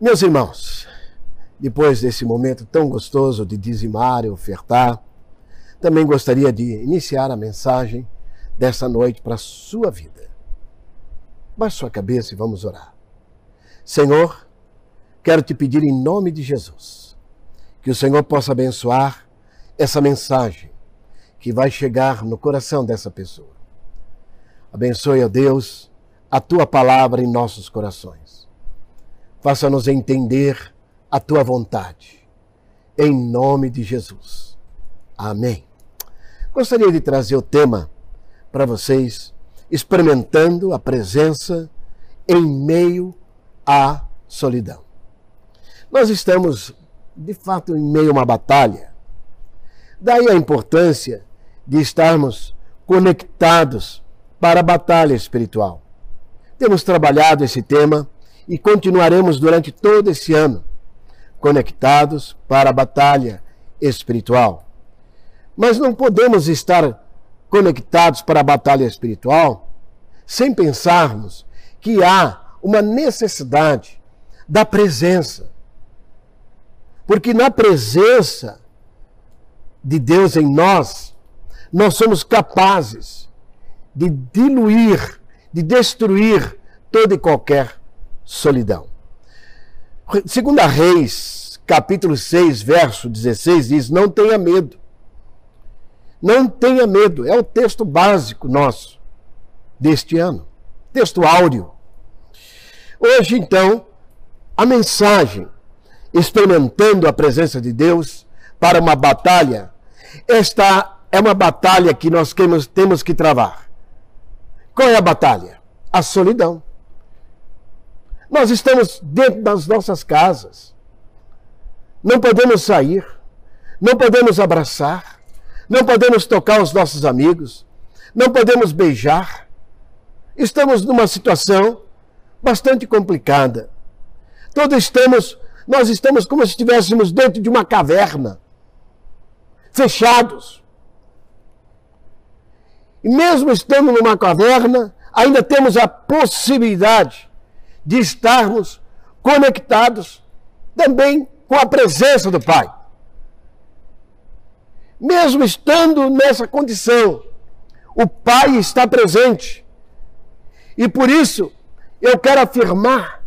Meus irmãos, depois desse momento tão gostoso de dizimar e ofertar, também gostaria de iniciar a mensagem dessa noite para a sua vida. Baixe sua cabeça e vamos orar. Senhor, quero te pedir em nome de Jesus, que o Senhor possa abençoar essa mensagem que vai chegar no coração dessa pessoa. Abençoe, ó Deus, a tua palavra em nossos corações. Faça-nos entender a tua vontade. Em nome de Jesus. Amém. Gostaria de trazer o tema para vocês, experimentando a presença em meio à solidão. Nós estamos, de fato, em meio a uma batalha. Daí a importância de estarmos conectados para a batalha espiritual. Temos trabalhado esse tema e continuaremos durante todo esse ano, conectados para a batalha espiritual. Mas não podemos estar conectados para a batalha espiritual sem pensarmos que há uma necessidade da presença. Porque na presença de Deus em nós, nós somos capazes de diluir, de destruir toda e qualquer solidão. 2 Reis, capítulo 6, verso 16, diz: não tenha medo. Não tenha medo. É o texto básico nosso deste ano. Texto áureo. Hoje, então, a mensagem experimentando a presença de Deus para uma batalha. Esta é uma batalha que nós temos que travar. Qual é a batalha? A solidão. Nós estamos dentro das nossas casas. Não podemos sair, não podemos abraçar, não podemos tocar os nossos amigos, não podemos beijar. Estamos numa situação bastante complicada. Nós estamos como se estivéssemos dentro de uma caverna, fechados. E mesmo estando numa caverna, ainda temos a possibilidade de estarmos conectados também com a presença do Pai. Mesmo estando nessa condição, o Pai está presente. E por isso, eu quero afirmar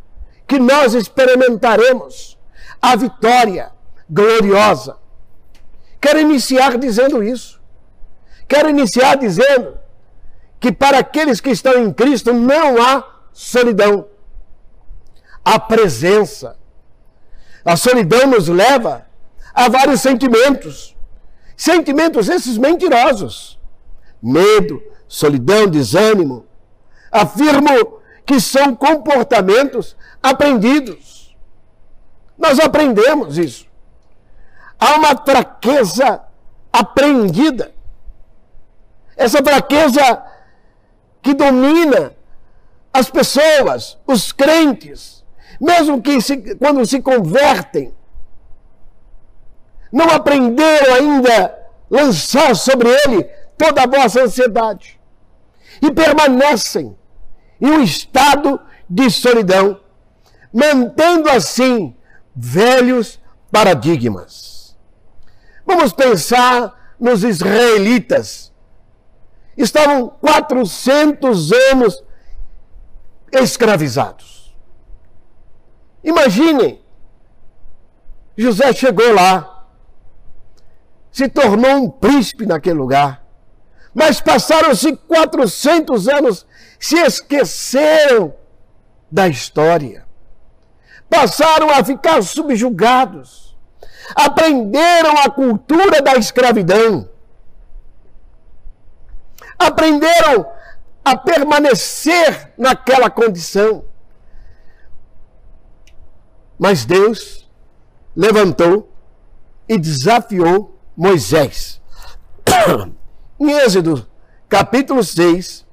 que nós experimentaremos a vitória gloriosa. Quero iniciar dizendo isso. Quero iniciar dizendo que para aqueles que estão em Cristo não há solidão. Há presença. A solidão nos leva a vários sentimentos. Sentimentos esses mentirosos. Medo, solidão, desânimo. Afirmo que são comportamentos aprendidos. Nós aprendemos isso. Há uma fraqueza aprendida. Essa fraqueza que domina as pessoas, os crentes, mesmo que quando se convertem, não aprenderam ainda lançar sobre ele toda a vossa ansiedade. E permanecem em um estado de solidão, mantendo assim velhos paradigmas. Vamos pensar nos israelitas. Estavam 400 anos escravizados. Imaginem, José chegou lá, se tornou um príncipe naquele lugar, mas passaram-se 400 anos, se esqueceram da história. Passaram a ficar subjugados. Aprenderam a cultura da escravidão. Aprenderam a permanecer naquela condição. Mas Deus levantou e desafiou Moisés. Em Êxodo, capítulo 6,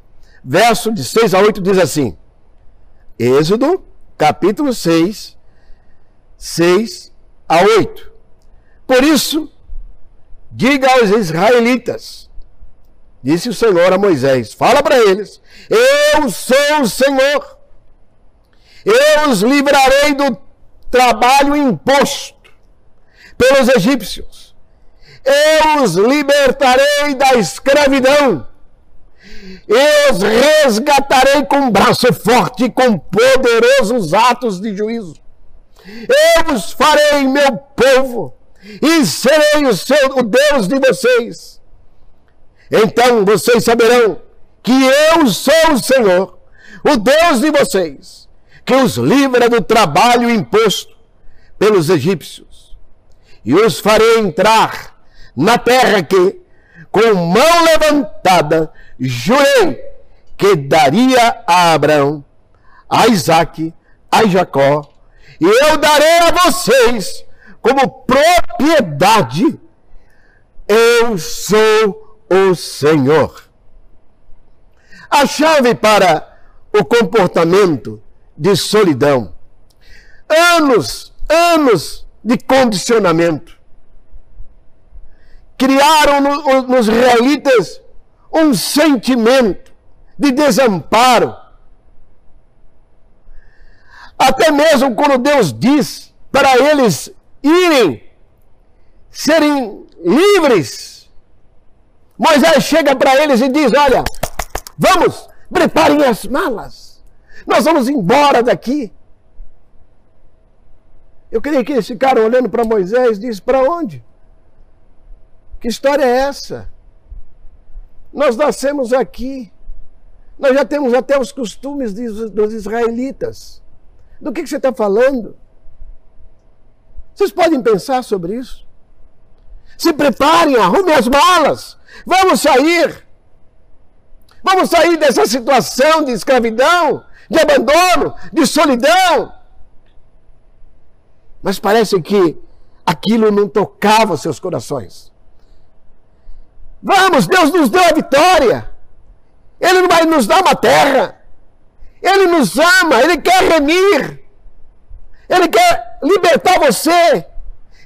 verso de 6 a 8, diz assim. Êxodo, capítulo 6, 6 a 8. Por isso, diga aos israelitas, disse o Senhor a Moisés, fala para eles, eu sou o Senhor, eu os livrarei do trabalho imposto pelos egípcios. Eu os libertarei da escravidão. Eu os resgatarei com braço forte e com poderosos atos de juízo. Eu os farei meu povo e serei o Deus de vocês. Então vocês saberão que eu sou o Senhor, o Deus de vocês, que os livra do trabalho imposto pelos egípcios. E os farei entrar na terra que, com mão levantada, jurei que daria a Abraão, a Isaque, a Jacó, e eu darei a vocês como propriedade. Eu sou o Senhor. A chave para o comportamento de solidão. Anos de condicionamento criaram nos israelitas um sentimento de desamparo. Até mesmo quando Deus diz para eles irem, serem livres, Moisés chega para eles e diz: olha, vamos, preparem as malas, nós vamos embora daqui. Eu creio que eles ficaram olhando para Moisés e disse: para onde? Que história é essa? Nós nascemos aqui, nós já temos até os costumes dos israelitas. Do que você está falando? Vocês podem pensar sobre isso? Se preparem, arrumem as malas, vamos sair dessa situação de escravidão, de abandono, de solidão. Mas parece que aquilo não tocava seus corações. Vamos, Deus nos deu a vitória. Ele não vai nos dar uma terra. Ele nos ama, Ele quer remir. Ele quer libertar você.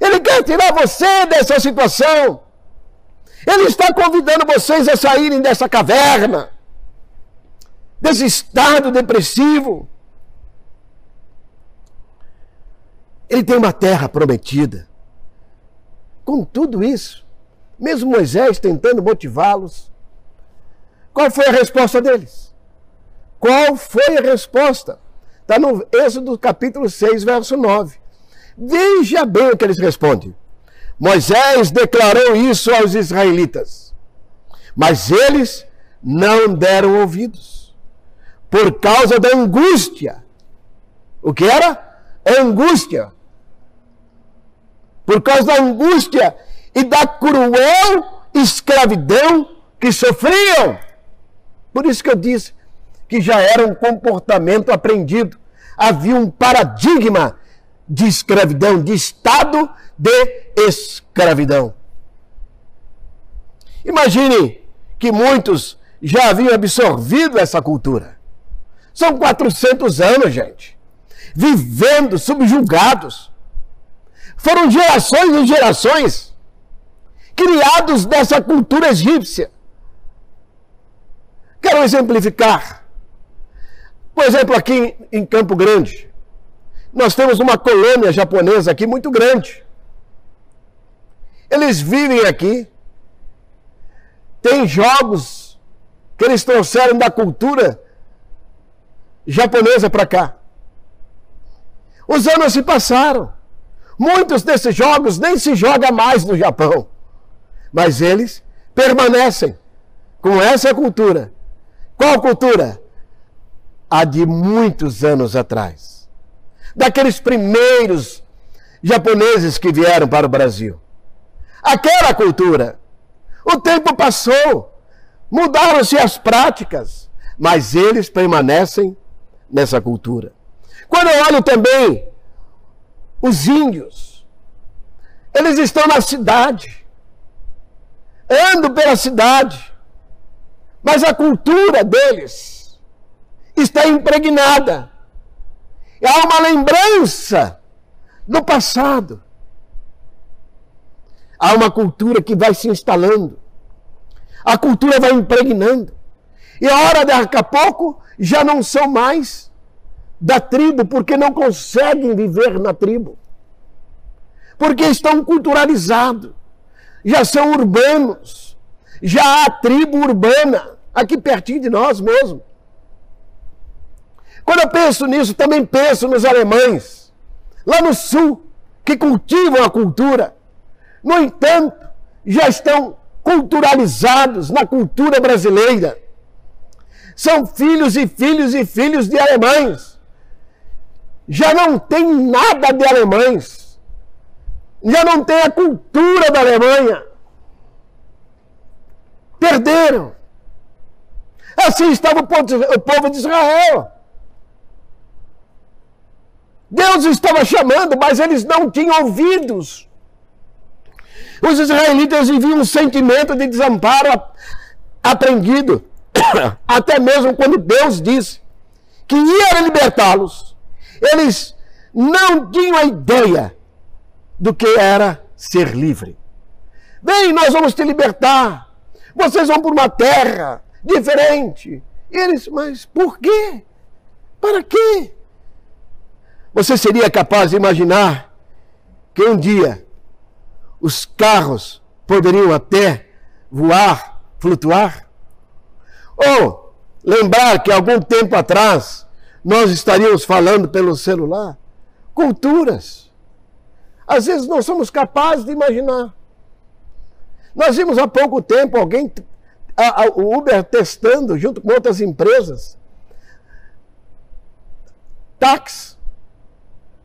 Ele quer tirar você dessa situação. Ele está convidando vocês a saírem dessa caverna, desse estado depressivo. Ele tem uma terra prometida. Com tudo isso, mesmo Moisés tentando motivá-los, qual foi a resposta deles? Qual foi a resposta? Está no Êxodo capítulo 6, verso 9. Veja bem o que eles respondem. Moisés declarou isso aos israelitas, mas eles não deram ouvidos, por causa da angústia. O que era? Angústia. Por causa da angústia e da cruel escravidão que sofriam. Por isso que eu disse que já era um comportamento aprendido. Havia um paradigma de escravidão, de estado de escravidão. Imagine que muitos já haviam absorvido essa cultura. São 400 anos, gente, vivendo subjugados. Foram gerações e gerações criados dessa cultura egípcia. Quero exemplificar. Por exemplo, aqui em Campo Grande, nós temos uma colônia japonesa aqui muito grande. Eles vivem aqui, tem jogos que eles trouxeram da cultura japonesa para cá. Os anos se passaram, muitos desses jogos nem se joga mais no Japão. Mas eles permanecem com essa cultura. Qual cultura? A de muitos anos atrás. Daqueles primeiros japoneses que vieram para o Brasil. Aquela cultura. O tempo passou. Mudaram-se as práticas. Mas eles permanecem nessa cultura. Quando eu olho também os índios, eles estão na cidade. Ando pela cidade, mas a cultura deles está impregnada. Há uma lembrança do passado. Há uma cultura que vai se instalando. A cultura vai impregnando. E a hora daqui a pouco já não são mais da tribo porque não conseguem viver na tribo. Porque estão culturalizados, já são urbanos, já há tribo urbana aqui pertinho de nós mesmo. Quando eu penso nisso, também penso nos alemães, lá no sul, que cultivam a cultura. No entanto, já estão culturalizados na cultura brasileira. São filhos e filhos e filhos de alemães. Já não tem nada de alemães. Já não tem a cultura da Alemanha. Perderam. Assim estava o povo de Israel. Deus estava chamando, mas eles não tinham ouvidos. Os israelitas viviam um sentimento de desamparo aprendido. Até mesmo quando Deus disse que ia libertá-los, eles não tinham a ideia do que era ser livre. Bem, nós vamos te libertar. Vocês vão para uma terra diferente. E eles, mas por quê? Para quê? Você seria capaz de imaginar que um dia os carros poderiam até voar, flutuar? Ou lembrar que algum tempo atrás nós estaríamos falando pelo celular? Culturas. Às vezes não somos capazes de imaginar. Nós vimos há pouco tempo alguém, o Uber, testando junto com outras empresas, táxi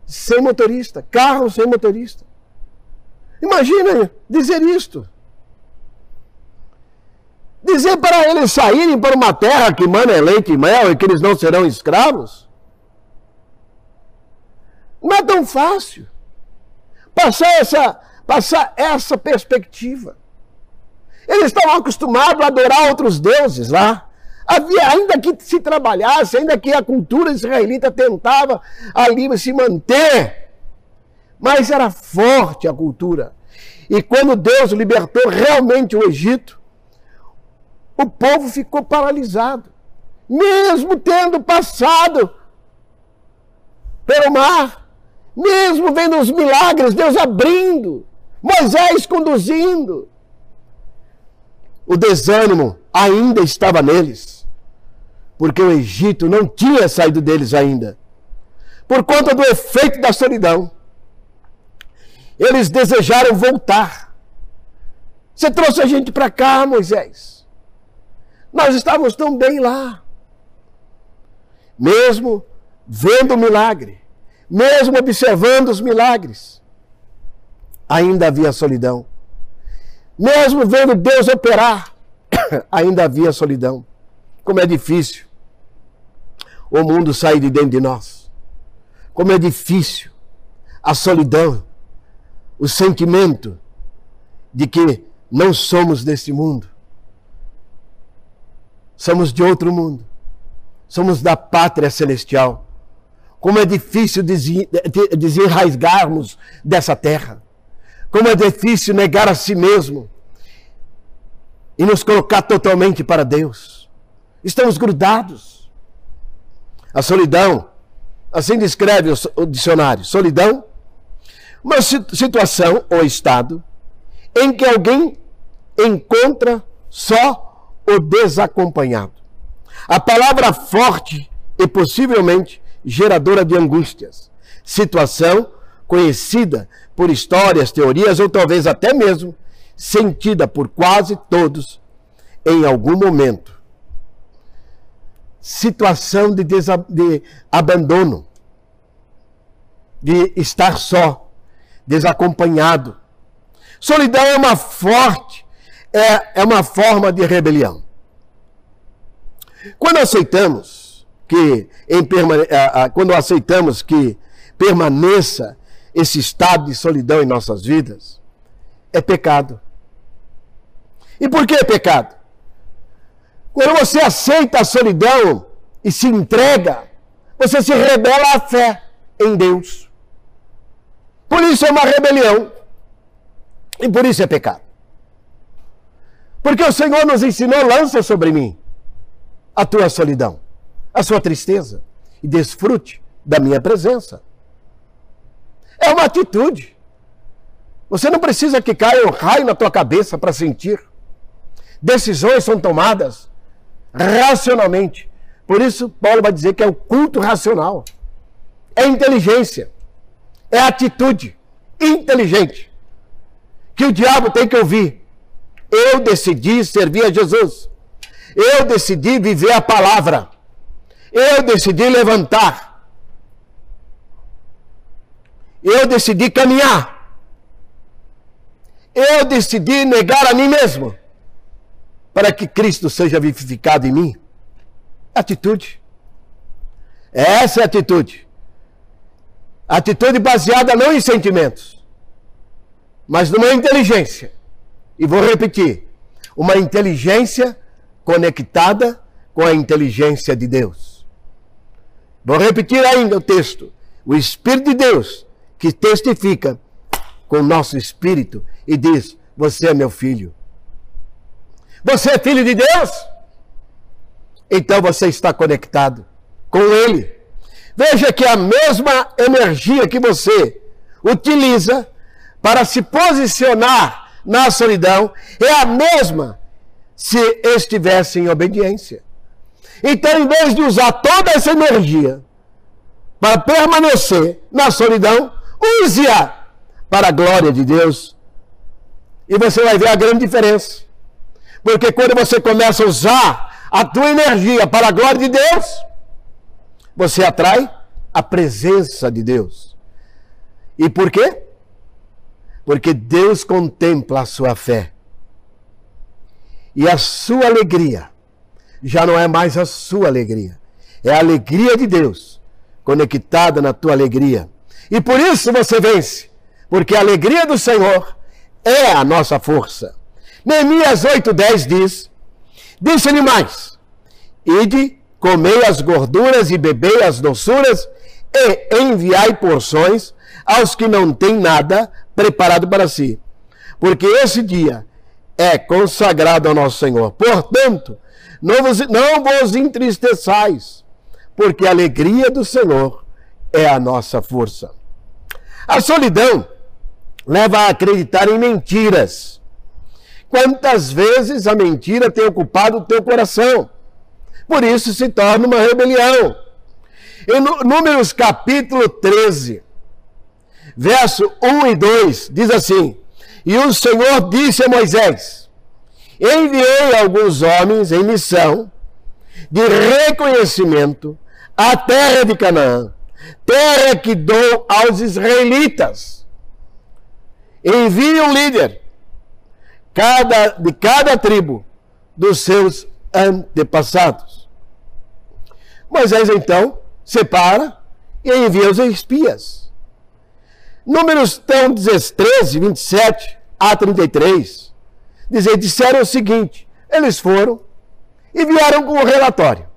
sem motorista, carro sem motorista. Imagina dizer isto. Dizer para eles saírem para uma terra que mana leite e mel e que eles não serão escravos? Não é tão fácil passar essa perspectiva. Eles estavam acostumados a adorar outros deuses lá. Havia, ainda que se trabalhasse, ainda que a cultura israelita tentava ali se manter, mas era forte a cultura. E quando Deus libertou realmente o Egito, o povo ficou paralisado, mesmo tendo passado pelo mar, mesmo vendo os milagres, Deus abrindo, Moisés conduzindo. O desânimo ainda estava neles, porque o Egito não tinha saído deles ainda. Por conta do efeito da solidão, eles desejaram voltar. Você trouxe a gente para cá, Moisés. Nós estávamos tão bem lá. Mesmo vendo o milagre, mesmo observando os milagres, ainda havia solidão. Mesmo vendo Deus operar, ainda havia solidão. Como é difícil o mundo sair de dentro de nós. Como é difícil a solidão, o sentimento de que não somos deste mundo. Somos de outro mundo. Somos da pátria celestial. Como é difícil desenraigarmos dessa terra. Como é difícil negar a si mesmo e nos colocar totalmente para Deus. Estamos grudados. A solidão, assim descreve o dicionário, solidão, uma situação ou estado em que alguém encontra só o desacompanhado. A palavra forte e possivelmente geradora de angústias. Situação conhecida por histórias, teorias ou talvez até mesmo sentida por quase todos em algum momento. Situação de abandono, de estar só, desacompanhado. Solidão é uma forma de rebelião. Quando aceitamos que, permaneça esse estado de solidão em nossas vidas, é pecado. E por que é pecado? Quando você aceita a solidão e se entrega, você se rebela à fé em Deus. Por isso é uma rebelião. E por isso é pecado. Porque o Senhor nos ensinou, lança sobre mim a tua solidão, a sua tristeza, e desfrute da minha presença. É uma atitude. Você não precisa que caia um raio na tua cabeça para sentir. Decisões são tomadas racionalmente. Por isso, Paulo vai dizer que é o culto racional. É inteligência. É atitude inteligente. Que o diabo tem que ouvir. Eu decidi servir a Jesus. Eu decidi viver a palavra. Eu decidi levantar. Eu decidi caminhar. Eu decidi negar a mim mesmo, para que Cristo seja vivificado em mim. Atitude. Essa é a atitude. Atitude baseada não em sentimentos, mas numa inteligência. E vou repetir. Uma inteligência conectada com a inteligência de Deus. Vou repetir ainda o texto. O Espírito de Deus que testifica com o nosso espírito e diz: você é meu filho. Você é filho de Deus? Então você está conectado com Ele. Veja que a mesma energia que você utiliza para se posicionar na solidão é a mesma se estivesse em obediência. Então, em vez de usar toda essa energia para permanecer na solidão, use-a para a glória de Deus. E você vai ver a grande diferença. Porque quando você começa a usar a tua energia para a glória de Deus, você atrai a presença de Deus. E por quê? Porque Deus contempla a sua fé. E a sua alegria já não é mais a sua alegria. É a alegria de Deus conectada na tua alegria. E por isso você vence. Porque a alegria do Senhor é a nossa força. Neemias 8:10 diz: disse-lhe mais: ide, comei as gorduras e bebei as doçuras, e enviai porções aos que não têm nada preparado para si, porque esse dia é consagrado ao nosso Senhor. Portanto, não vos entristeçais, porque a alegria do Senhor é a nossa força. A solidão leva a acreditar em mentiras. Quantas vezes a mentira tem ocupado o teu coração? Por isso se torna uma rebelião. Em Números capítulo 13, verso 1 e 2, diz assim: e o Senhor disse a Moisés: enviei alguns homens em missão de reconhecimento à terra de Canaã, terra que dou aos israelitas. Envie um líder de cada tribo dos seus antepassados. Moisés então separa e envia os espias. Números 13, 27 a 33 disseram o seguinte: eles foram e vieram com o relatório.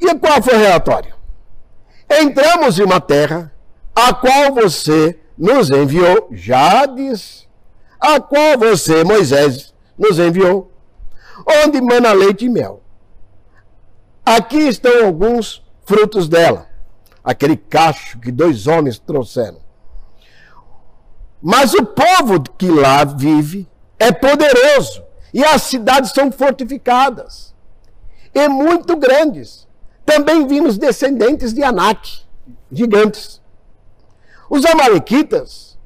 E qual foi o relatório? Entramos em uma terra a qual você nos enviou, Jades, a qual você, Moisés, nos enviou, onde mana leite e mel. Aqui estão alguns frutos dela, aquele cacho que dois homens trouxeram. Mas o povo que lá vive é poderoso, e as cidades são fortificadas, e muito grandes. Também vimos descendentes de Anak, gigantes. Os amalequitas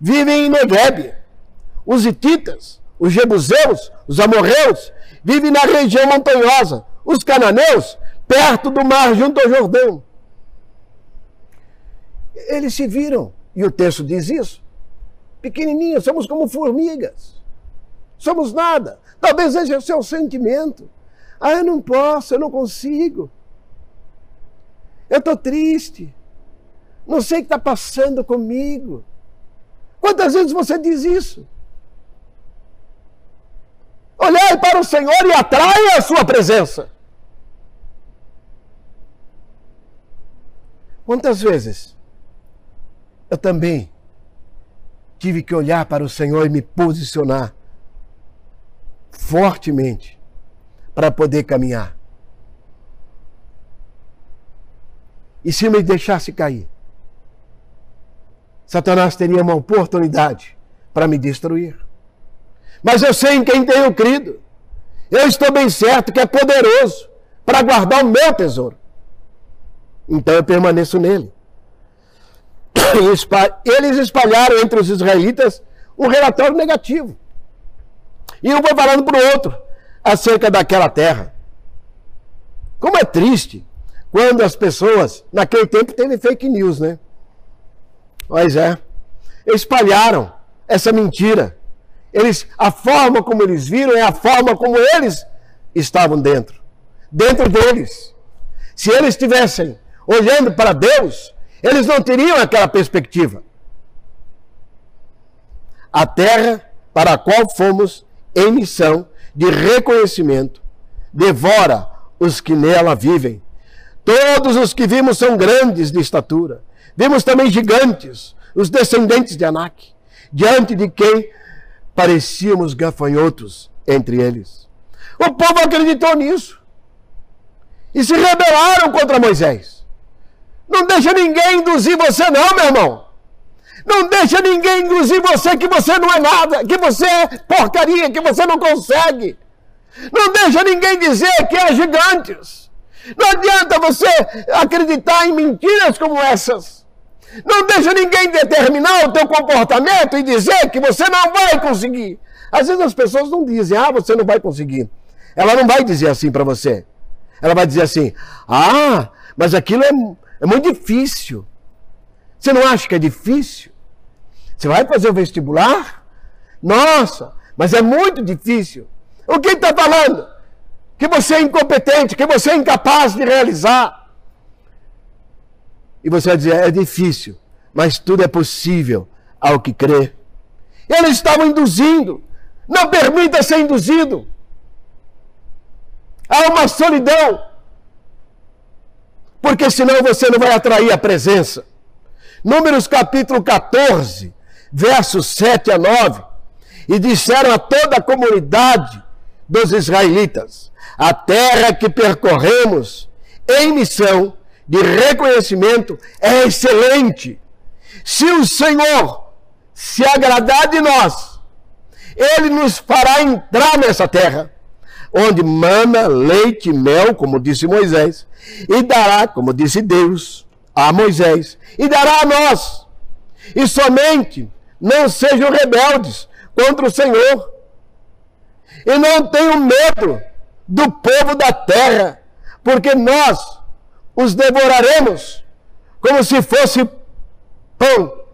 vivem em Negueb. Os hititas, os jebuseus, os amorreus vivem na região montanhosa. Os cananeus, perto do mar, junto ao Jordão. Eles se viram, e o texto diz isso: pequenininhos, somos como formigas. Somos nada. Talvez esse é o seu sentimento. Ah, eu não posso, eu não consigo. Eu estou triste. Não sei o que está passando comigo. Quantas vezes você diz isso? Olhai para o Senhor e atraia a sua presença. Quantas vezes eu também tive que olhar para o Senhor e me posicionar fortemente para poder caminhar. e se me deixasse cair, Satanás teria uma oportunidade para me destruir. Mas eu sei em quem tenho crido. Eu estou bem certo que é poderoso para guardar o meu tesouro. Então eu permaneço nele. Eles espalharam entre os israelitas um relatório negativo. E um foi falando para o outro acerca daquela terra. Como é triste quando as pessoas, naquele tempo teve fake news, né? Pois é. Espalharam essa mentira. A forma como eles viram é a forma como eles estavam dentro deles. Se eles estivessem olhando para Deus, eles não teriam aquela perspectiva. A terra para a qual fomos em missão de reconhecimento devora os que nela vivem. Todos os que vimos são grandes de estatura. Vimos também gigantes, os descendentes de Anak, diante de quem parecíamos gafanhotos entre eles. O povo acreditou nisso e se rebelaram contra Moisés. Não deixa ninguém induzir você não, meu irmão. Não deixa ninguém induzir você que você não é nada, que você é porcaria, que você não consegue. Não deixa ninguém dizer que é gigantes. Não adianta você acreditar em mentiras como essas. Não deixa ninguém determinar o teu comportamento e dizer que você não vai conseguir. Às vezes as pessoas não dizem, você não vai conseguir. Ela não vai dizer assim para você. Ela vai dizer assim, mas aquilo é muito difícil. Você não acha que é difícil? Você vai fazer o vestibular? Nossa, mas é muito difícil. O que ele está falando? Que você é incompetente, que você é incapaz de realizar. E você vai dizer, é difícil, mas tudo é possível ao que crê. Eles estavam induzindo. Não permita ser induzido. Há uma solidão. Porque senão você não vai atrair a presença. Números capítulo 14, versos 7 a 9. E disseram a toda a comunidade dos israelitas, a terra que percorremos em missão de reconhecimento é excelente. Se o Senhor se agradar de nós, Ele nos fará entrar nessa terra, onde mana leite e mel, como disse Moisés, e dará, como disse Deus a Moisés, e dará a nós. E somente não sejam rebeldes contra o Senhor, e não tenham medo do povo da terra, porque nós os devoraremos como se fosse pão.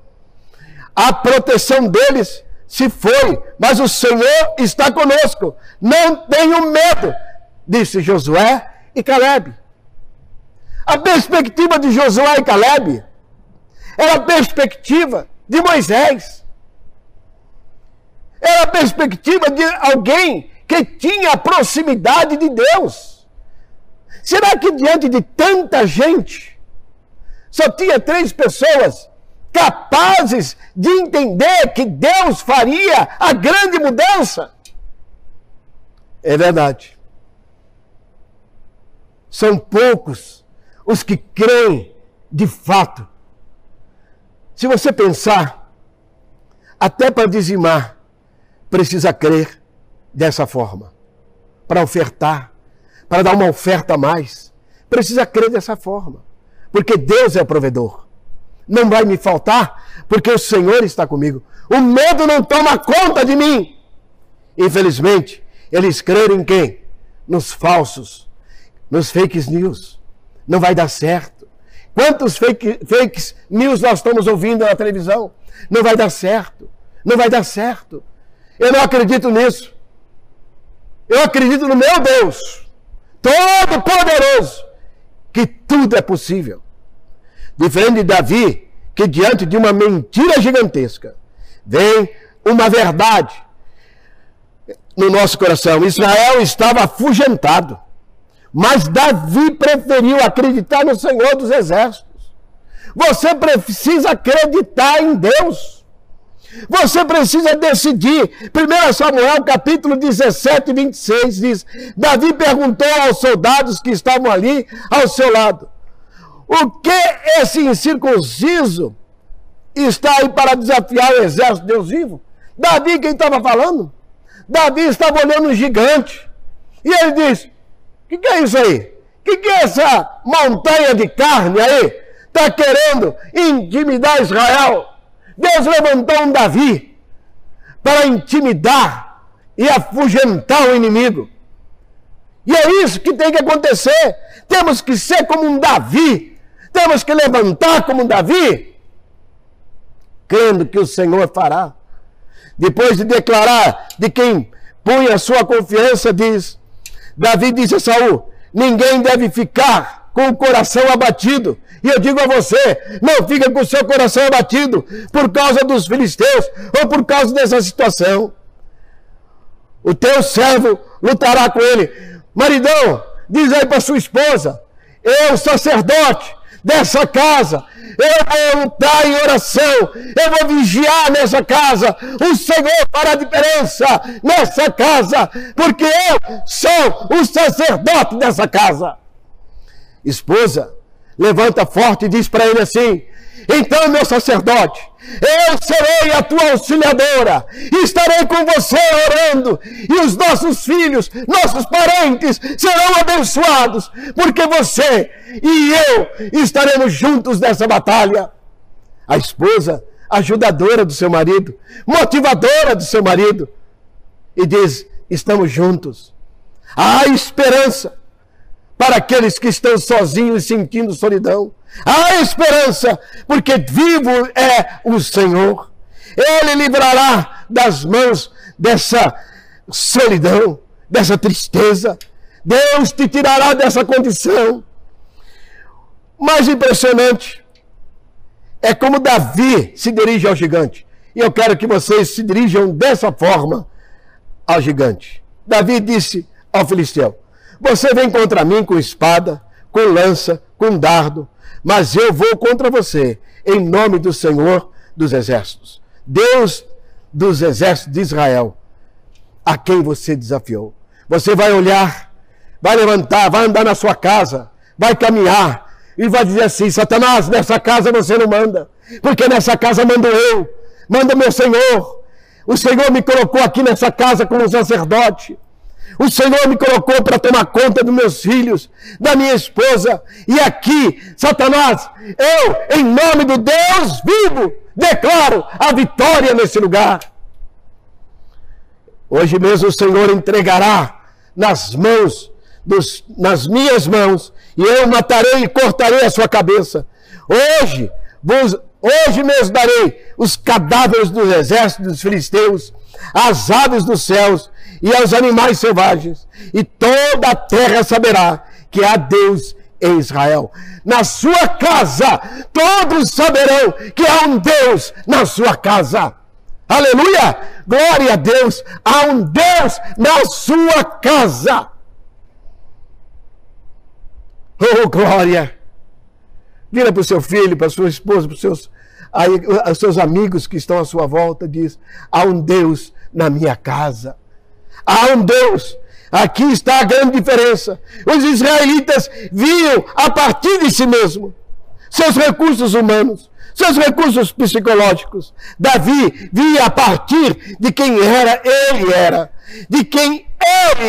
A proteção deles se foi, mas o Senhor está conosco. Não tenham medo, disse Josué e Calebe. A perspectiva de Josué e Calebe era a perspectiva de Moisés. Era a perspectiva de alguém que tinha a proximidade de Deus. Será que diante de tanta gente, só tinha 3 pessoas capazes de entender que Deus faria a grande mudança? É verdade. São poucos os que creem de fato. Se você pensar, até para dizimar, precisa crer dessa forma, para ofertar, para dar uma oferta a mais, precisa crer dessa forma, porque Deus é o provedor. Não vai me faltar, porque o Senhor está comigo. O medo não toma conta de mim. Infelizmente, eles creram em quem? Nos falsos, nos fake news. Não vai dar certo. Quantos fake news nós estamos ouvindo na televisão? Não vai dar certo, não vai dar certo. Eu não acredito nisso. Eu acredito no meu Deus Todo Poderoso, que tudo é possível. Diferente de Davi, que diante de uma mentira gigantesca, vem uma verdade no nosso coração. Israel estava afugentado, mas Davi preferiu acreditar no Senhor dos Exércitos. Você precisa acreditar em Deus. Você precisa decidir. 1 Samuel capítulo 17, 26 diz, Davi perguntou aos soldados que estavam ali ao seu lado, O que esse incircunciso está aí para desafiar o exército de Deus vivo? Davi, quem estava falando? Davi estava olhando um gigante. E ele disse: o que é isso aí? O que é essa montanha de carne aí? Está querendo intimidar Israel. Deus levantou um Davi para intimidar e afugentar o inimigo. E é isso que tem que acontecer. Temos que ser como um Davi. Temos que levantar como um Davi, crendo que o Senhor fará. Depois de declarar de quem punha a sua confiança, diz: Davi disse a Saul: ninguém deve ficar com o coração abatido. E eu digo a você, não fica com o seu coração abatido por causa dos filisteus ou por causa dessa situação. O teu servo lutará com ele. Maridão, diz aí para sua esposa: eu, sacerdote dessa casa, eu vou lutar em oração, eu vou vigiar nessa casa, o Senhor fará diferença nessa casa, porque eu sou o sacerdote dessa casa. Esposa, levanta forte e diz para ele assim: então, meu sacerdote, eu serei a tua auxiliadora, estarei com você orando, e os nossos filhos, nossos parentes serão abençoados, porque você e eu estaremos juntos nessa batalha. A esposa, ajudadora do seu marido, motivadora do seu marido, e diz: estamos juntos. Há esperança para aqueles que estão sozinhos e sentindo solidão. Há esperança, porque vivo é o Senhor. Ele livrará das mãos dessa solidão, dessa tristeza. Deus te tirará dessa condição. Mais impressionante é como Davi se dirige ao gigante. E eu quero que vocês se dirijam dessa forma ao gigante. Davi disse ao filisteu: você vem contra mim com espada, com lança, com dardo, mas eu vou contra você, em nome do Senhor dos Exércitos, Deus dos Exércitos de Israel, a quem você desafiou. Você vai olhar, vai levantar, vai andar na sua casa, vai caminhar e vai dizer assim: Satanás, nessa casa você não manda, porque nessa casa mando eu, manda meu Senhor. O Senhor me colocou aqui nessa casa como sacerdote. O Senhor me colocou para tomar conta dos meus filhos, da minha esposa. E aqui, Satanás, eu, em nome do Deus vivo, declaro a vitória nesse lugar. Hoje mesmo o Senhor entregará nas minhas mãos, e eu matarei e cortarei a sua cabeça. Hoje mesmo darei os cadáveres dos exércitos dos filisteus, às aves dos céus e aos animais selvagens, e toda a terra saberá que há Deus em Israel. Na sua casa, todos saberão que há um Deus na sua casa. Aleluia! Glória a Deus! Há um Deus na sua casa. Oh, glória! Vira para o seu filho, para a sua esposa, para os seus amigos que estão à sua volta, diz: há um Deus na minha casa. Há um Deus. Aqui está a grande diferença. Os israelitas viam a partir de si mesmo, seus recursos humanos, seus recursos psicológicos. Davi via a partir de quem ele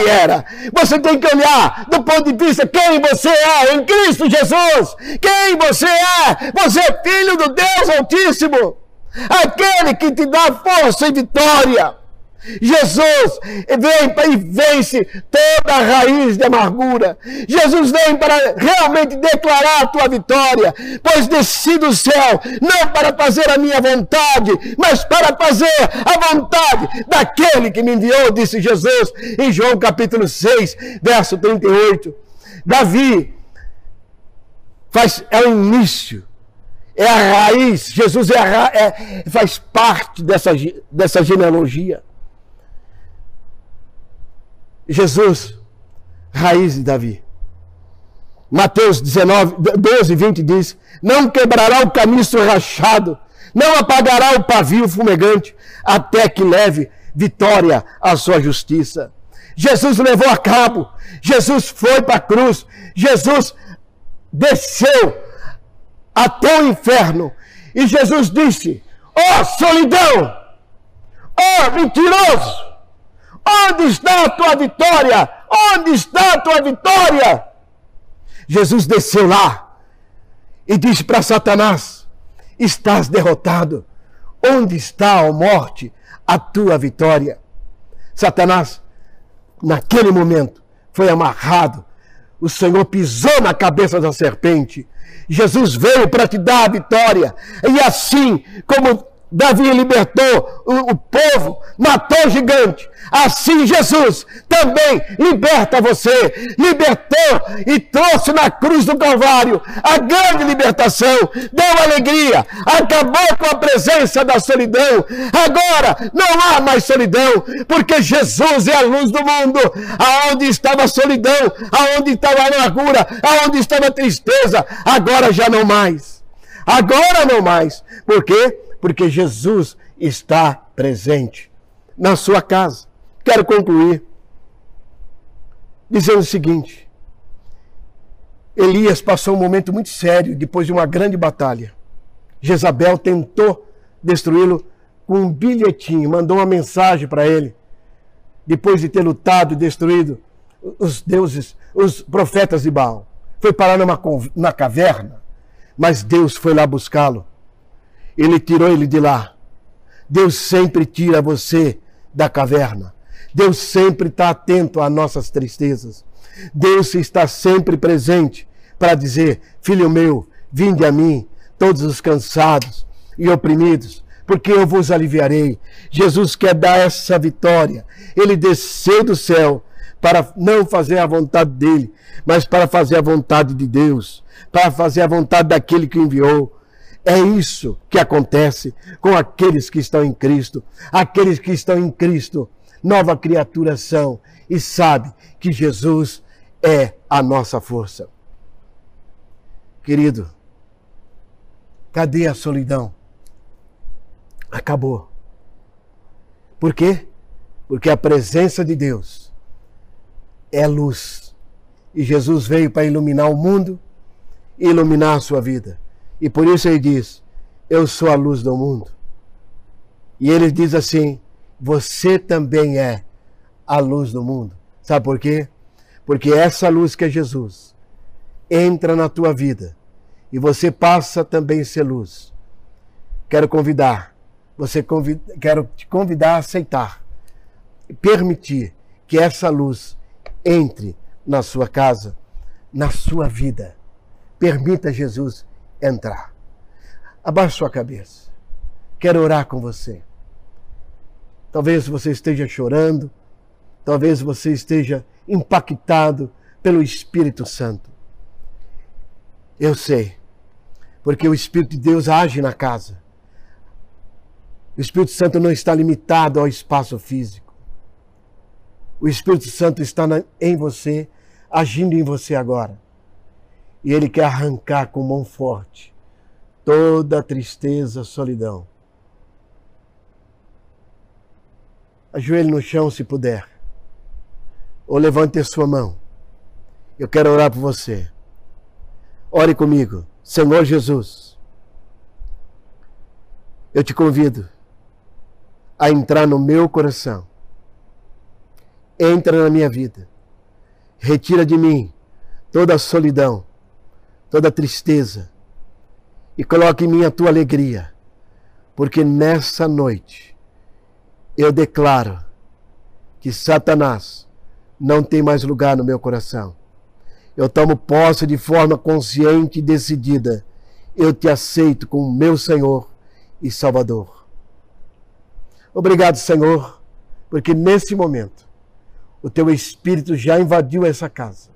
era. Você tem que olhar do ponto de vista quem você é em Cristo Jesus. Quem você é? Você é filho do Deus Altíssimo, aquele que te dá força e vitória. Jesus vem e vence toda a raiz de amargura. Jesus vem para realmente declarar a tua vitória. Pois desci do céu, não para fazer a minha vontade, mas para fazer a vontade daquele que me enviou, disse Jesus em João capítulo 6, verso 38. Davi é o início, é a raiz. Jesus faz parte dessa genealogia. Jesus, raiz de Davi. Mateus 12:20 diz: não quebrará o caniço rachado, não apagará o pavio fumegante, até que leve vitória à sua justiça. Jesus levou a cabo, Jesus foi para a cruz, Jesus desceu até o inferno. E Jesus disse: ó solidão, ó mentiroso, onde está a tua vitória? Onde está a tua vitória? Jesus desceu lá e disse para Satanás: estás derrotado. Onde está, ó morte, a tua vitória? Satanás, naquele momento, foi amarrado. O Senhor pisou na cabeça da serpente. Jesus veio para te dar a vitória. E assim como Davi libertou o povo, matou o gigante, assim Jesus também liberta você. Libertou e trouxe na cruz do Calvário a grande libertação. Deu alegria, acabou com a presença da solidão. Agora não há mais solidão, porque Jesus é a luz do mundo. Aonde estava a solidão, aonde estava a amargura, aonde estava a tristeza, agora já não mais. Agora não mais. Por quê? Porque Jesus está presente na sua casa. Quero concluir dizendo o seguinte: Elias passou um momento muito sério depois de uma grande batalha. Jezabel tentou destruí-lo com um bilhetinho, mandou uma mensagem para ele. Depois de ter lutado e destruído os deuses, os profetas de Baal, foi parar numa caverna, mas Deus foi lá buscá-lo. Ele tirou ele de lá. Deus sempre tira você da caverna. Deus sempre está atento às nossas tristezas. Deus está sempre presente para dizer: filho meu, vinde a mim, todos os cansados e oprimidos, porque eu vos aliviarei. Jesus quer dar essa vitória. Ele desceu do céu para não fazer a vontade dele, mas para fazer a vontade de Deus, para fazer a vontade daquele que o enviou. É isso que acontece com aqueles que estão em Cristo. Aqueles que estão em Cristo, nova criatura são, e sabe que Jesus é a nossa força. Querido, cadê a solidão? Acabou. Por quê? Porque a presença de Deus é luz. E Jesus veio para iluminar o mundo e iluminar a sua vida. E por isso ele diz: eu sou a luz do mundo. E ele diz assim: você também é a luz do mundo. Sabe por quê? Porque essa luz que é Jesus entra na tua vida e você passa também a ser luz. Quero te convidar a aceitar, permitir que essa luz entre na sua casa, na sua vida. Permita a Jesus entrar. Abaixe sua cabeça. Quero orar com você. Talvez você esteja chorando, talvez você esteja impactado pelo Espírito Santo. Eu sei, porque o Espírito de Deus age na casa. O Espírito Santo não está limitado ao espaço físico. O Espírito Santo está em você, agindo em você agora. E ele quer arrancar com mão forte toda a tristeza, solidão. Ajoelhe no chão se puder. Ou levante a sua mão. Eu quero orar por você. Ore comigo. Senhor Jesus, eu te convido a entrar no meu coração. Entra na minha vida. Retira de mim toda a solidão, toda tristeza, e coloque em mim a tua alegria, porque nessa noite eu declaro que Satanás não tem mais lugar no meu coração. Eu tomo posse de forma consciente e decidida. Eu te aceito como meu Senhor e Salvador. Obrigado, Senhor, porque nesse momento o teu Espírito já invadiu essa casa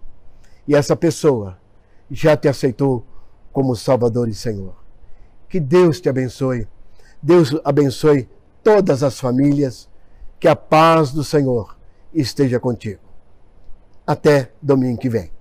e essa pessoa já te aceitou como Salvador e Senhor. Que Deus te abençoe. Deus abençoe todas as famílias. Que a paz do Senhor esteja contigo. Até domingo que vem.